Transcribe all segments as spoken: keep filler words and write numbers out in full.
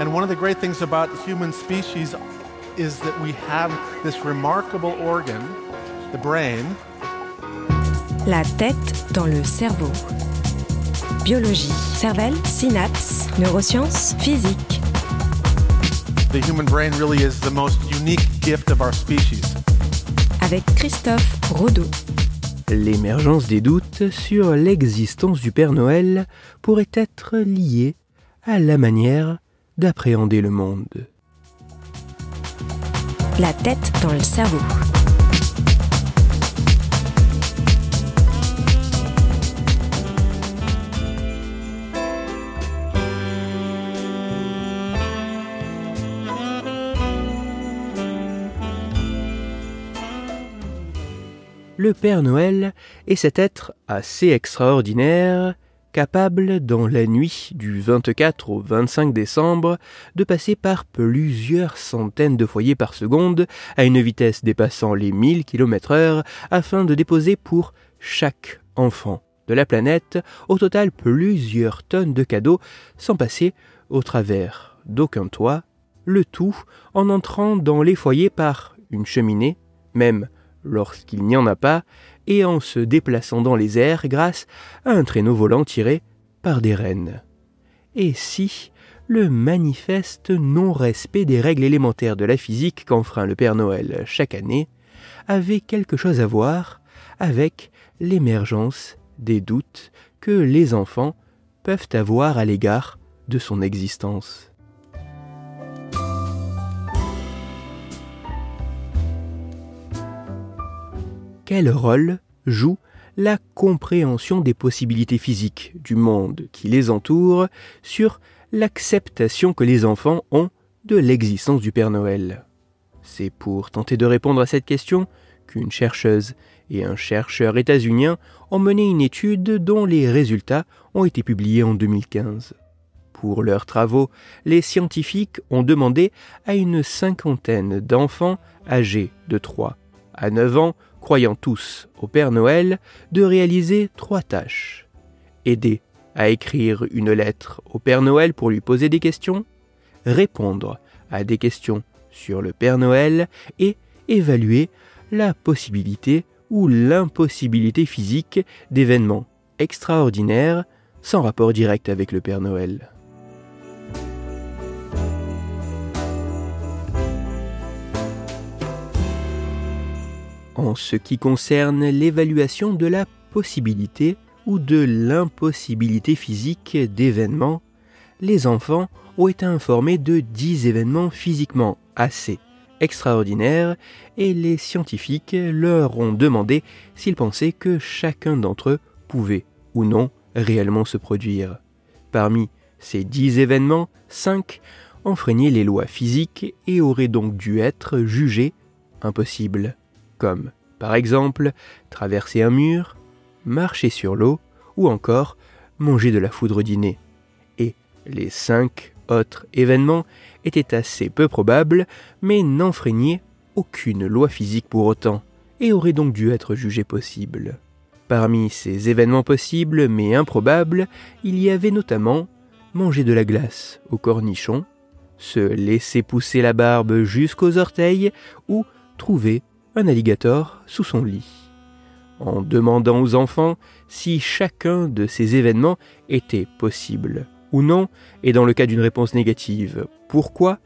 And one of the great things about the human species is that we have this remarkable organ, the brain. La tête dans le cerveau. Biologie, cervelle, synapses, neurosciences, physique. The human brain really is the most unique gift of our species. Avec Christophe Rodo. L'émergence des doutes sur l'existence du Père Noël pourrait être liée à la manière d'appréhender le monde. La tête dans le cerveau. Le Père Noël est cet être assez extraordinaire, capable dans la nuit du vingt-quatre au vingt-cinq décembre de passer par plusieurs centaines de foyers par seconde à une vitesse dépassant les mille kilomètres heure afin de déposer pour chaque enfant de la planète au total plusieurs tonnes de cadeaux sans passer au travers d'aucun toit, le tout en entrant dans les foyers par une cheminée, même lorsqu'il n'y en a pas, et en se déplaçant dans les airs grâce à un traîneau volant tiré par des rennes. Et si le manifeste non-respect des règles élémentaires de la physique qu'enfreint le Père Noël chaque année avait quelque chose à voir avec l'émergence des doutes que les enfants peuvent avoir à l'égard de son existence ? Quel rôle joue la compréhension des possibilités physiques du monde qui les entoure sur l'acceptation que les enfants ont de l'existence du Père Noël ? C'est pour tenter de répondre à cette question qu'une chercheuse et un chercheur états-unien ont mené une étude dont les résultats ont été publiés en deux mille quinze. Pour leurs travaux, les scientifiques ont demandé à une cinquantaine d'enfants âgés de trois à neuf ans croyant tous au Père Noël, de réaliser trois tâches. Aider à écrire une lettre au Père Noël pour lui poser des questions, répondre à des questions sur le Père Noël et évaluer la possibilité ou l'impossibilité physique d'événements extraordinaires sans rapport direct avec le Père Noël. En ce qui concerne l'évaluation de la possibilité ou de l'impossibilité physique d'événements, les enfants ont été informés de dix événements physiquement assez extraordinaires et les scientifiques leur ont demandé s'ils pensaient que chacun d'entre eux pouvait ou non réellement se produire. Parmi ces dix événements, cinq enfreignaient les lois physiques et auraient donc dû être jugés impossibles. Comme, par exemple, traverser un mur, marcher sur l'eau ou encore manger de la foudre au dîner. Et les cinq autres événements étaient assez peu probables, mais n'enfreignaient aucune loi physique pour autant, et auraient donc dû être jugés possibles. Parmi ces événements possibles mais improbables, il y avait notamment manger de la glace au cornichon, se laisser pousser la barbe jusqu'aux orteils ou trouver un alligator sous son lit. En demandant aux enfants si chacun de ces événements était possible ou non, et dans le cas d'une réponse négative, pourquoi,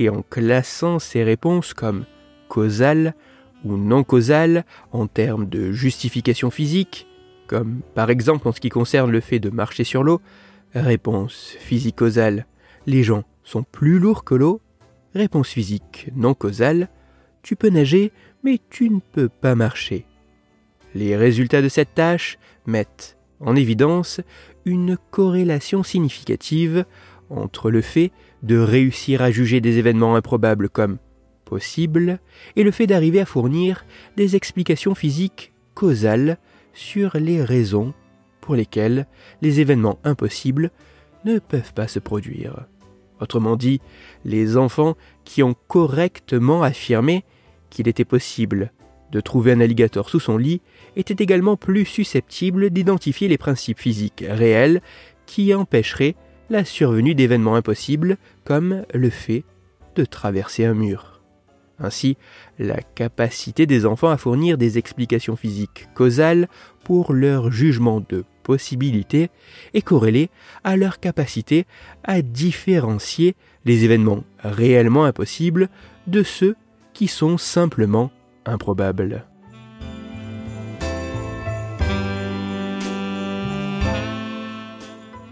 et en classant ces réponses comme causales ou non causales en termes de justification physique, comme par exemple en ce qui concerne le fait de marcher sur l'eau, réponse physique causale, les gens sont plus lourds que l'eau, réponse physique non causale, tu peux nager, mais tu ne peux pas marcher. Les résultats de cette tâche mettent en évidence une corrélation significative entre le fait de réussir à juger des événements improbables comme possibles et le fait d'arriver à fournir des explications physiques causales sur les raisons pour lesquelles les événements impossibles ne peuvent pas se produire. Autrement dit, les enfants qui ont correctement affirmé qu'il était possible de trouver un alligator sous son lit étaient également plus susceptibles d'identifier les principes physiques réels qui empêcheraient la survenue d'événements impossibles comme le fait de traverser un mur. Ainsi, la capacité des enfants à fournir des explications physiques causales pour leur jugement de possibilité est corrélée à leur capacité à différencier les événements réellement impossibles de ceux qui sont simplement improbables.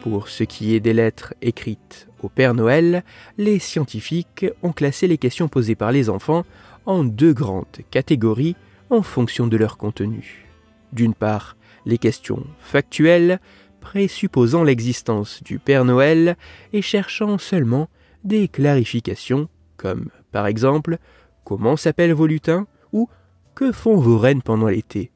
Pour ce qui est des lettres écrites au Père Noël, les scientifiques ont classé les questions posées par les enfants en deux grandes catégories en fonction de leur contenu. D'une part, les questions factuelles, présupposant l'existence du Père Noël et cherchant seulement des clarifications, comme par exemple « Comment s'appellent vos lutins ?» ou « Que font vos rennes pendant l'été ?»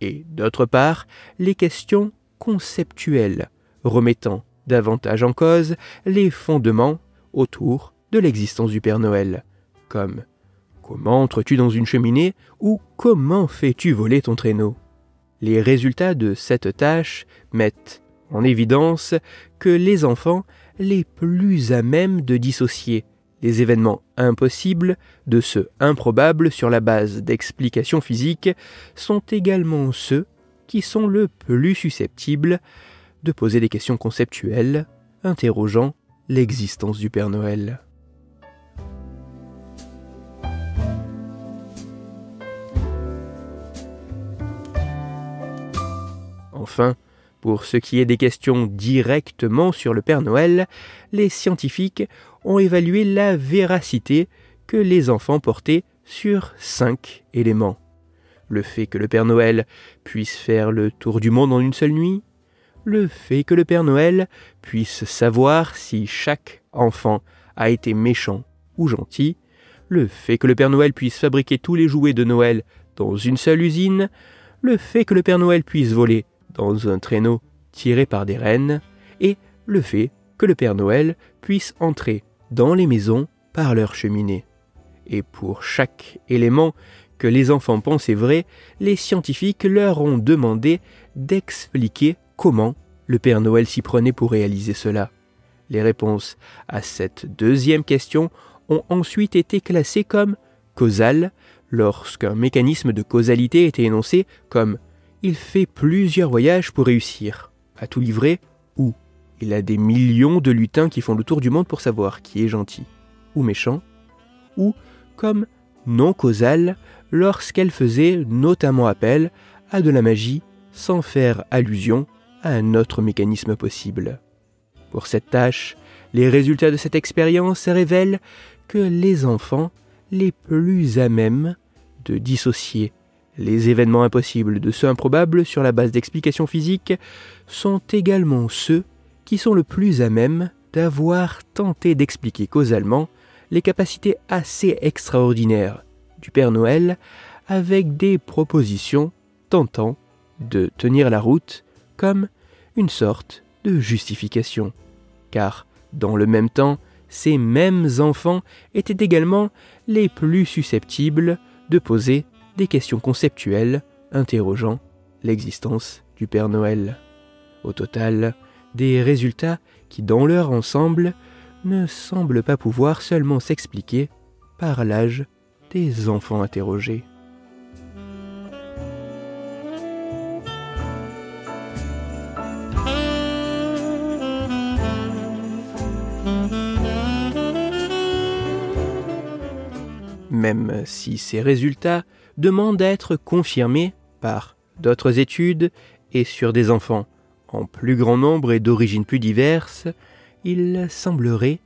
Et d'autre part, les questions conceptuelles, remettant davantage en cause les fondements autour de l'existence du Père Noël, comme « Comment entres-tu dans une cheminée ?» ou « Comment fais-tu voler ton traîneau ?» Les résultats de cette tâche mettent en évidence que les enfants les plus à même de dissocier les événements impossibles de ceux improbables sur la base d'explications physiques sont également ceux qui sont le plus susceptibles de poser des questions conceptuelles interrogeant l'existence du Père Noël. Enfin, pour ce qui est des questions directement sur le Père Noël, les scientifiques ont évalué la véracité que les enfants portaient sur cinq éléments. Le fait que le Père Noël puisse faire le tour du monde en une seule nuit, le fait que le Père Noël puisse savoir si chaque enfant a été méchant ou gentil, le fait que le Père Noël puisse fabriquer tous les jouets de Noël dans une seule usine, le fait que le Père Noël puisse voler dans un traîneau tiré par des rennes, et le fait que le Père Noël puisse entrer dans les maisons par leur cheminée. Et pour chaque élément que les enfants pensaient vrai, les scientifiques leur ont demandé d'expliquer comment le Père Noël s'y prenait pour réaliser cela. Les réponses à cette deuxième question ont ensuite été classées comme causales, lorsqu'un mécanisme de causalité était énoncé comme il fait plusieurs voyages pour réussir à tout livrer, ou il a des millions de lutins qui font le tour du monde pour savoir qui est gentil ou méchant, ou comme non causale lorsqu'elle faisait notamment appel à de la magie sans faire allusion à un autre mécanisme possible. Pour cette tâche, les résultats de cette expérience révèlent que les enfants les plus à même de dissocier les événements impossibles de ceux improbables sur la base d'explications physiques sont également ceux qui sont le plus à même d'avoir tenté d'expliquer causalement les capacités assez extraordinaires du Père Noël avec des propositions tentant de tenir la route comme une sorte de justification. Car, dans le même temps, ces mêmes enfants étaient également les plus susceptibles de poser des questions conceptuelles interrogeant l'existence du Père Noël. Au total, des résultats qui, dans leur ensemble, ne semblent pas pouvoir seulement s'expliquer par l'âge des enfants interrogés. Même si ces résultats demandent à être confirmés par d'autres études et sur des enfants en plus grand nombre et d'origines plus diverses, il semblerait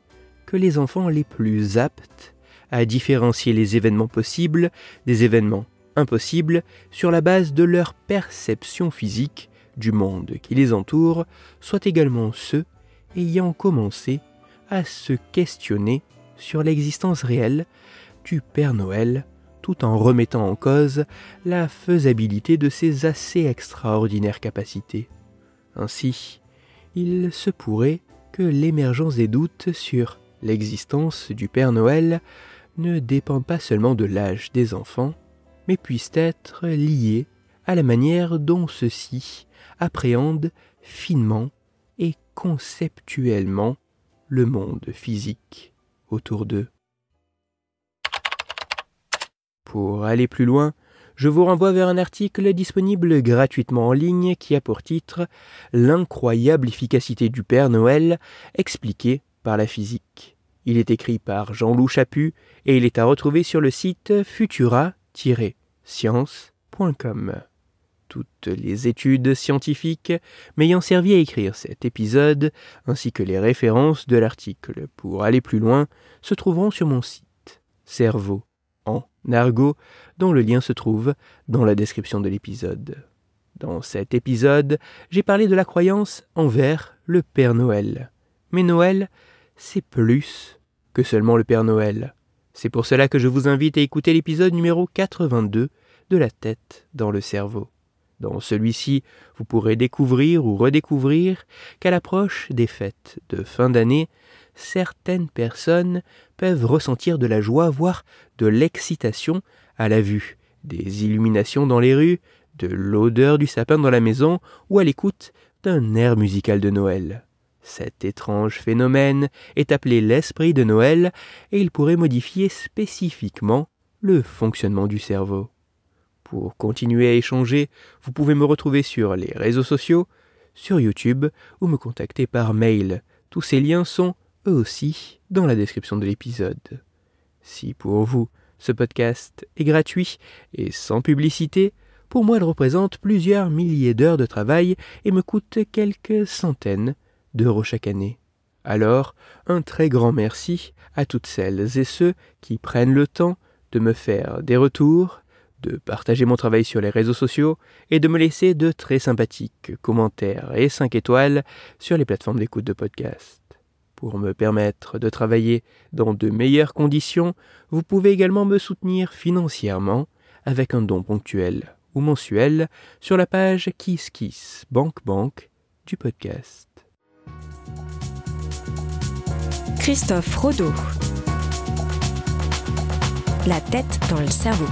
que les enfants les plus aptes à différencier les événements possibles des événements impossibles sur la base de leur perception physique du monde qui les entoure soient également ceux ayant commencé à se questionner sur l'existence réelle du Père Noël, tout en remettant en cause la faisabilité de ses assez extraordinaires capacités. Ainsi, il se pourrait que l'émergence des doutes sur l'existence du Père Noël ne dépende pas seulement de l'âge des enfants, mais puisse être liée à la manière dont ceux-ci appréhendent finement et conceptuellement le monde physique autour d'eux. Pour aller plus loin, je vous renvoie vers un article disponible gratuitement en ligne qui a pour titre « L'incroyable efficacité du Père Noël expliquée par la physique ». Il est écrit par Jean-Louis Chaput et il est à retrouver sur le site futura tiret science point com. Toutes les études scientifiques m'ayant servi à écrire cet épisode, ainsi que les références de l'article pour aller plus loin, se trouveront sur mon site « Cerveau. En argot, dont le lien se trouve dans la description de l'épisode. Dans cet épisode, j'ai parlé de la croyance envers le Père Noël. Mais Noël, c'est plus que seulement le Père Noël. C'est pour cela que je vous invite à écouter l'épisode numéro quatre-vingt-deux de La Tête dans le Cerveau. Dans celui-ci, vous pourrez découvrir ou redécouvrir qu'à l'approche des fêtes de fin d'année, certaines personnes peuvent ressentir de la joie, voire de l'excitation à la vue, des illuminations dans les rues, de l'odeur du sapin dans la maison ou à l'écoute d'un air musical de Noël. Cet étrange phénomène est appelé l'esprit de Noël et il pourrait modifier spécifiquement le fonctionnement du cerveau. Pour continuer à échanger, vous pouvez me retrouver sur les réseaux sociaux, sur YouTube ou me contacter par mail. Tous ces liens sont eux aussi dans la description de l'épisode. Si pour vous, ce podcast est gratuit et sans publicité, pour moi il représente plusieurs milliers d'heures de travail et me coûte quelques centaines d'euros chaque année. Alors, un très grand merci à toutes celles et ceux qui prennent le temps de me faire des retours, de partager mon travail sur les réseaux sociaux et de me laisser de très sympathiques commentaires et cinq étoiles sur les plateformes d'écoute de podcasts. Pour me permettre de travailler dans de meilleures conditions, vous pouvez également me soutenir financièrement avec un don ponctuel ou mensuel sur la page Kiss Kiss Bank Bank du podcast. Christophe Rodo. La tête dans le cerveau.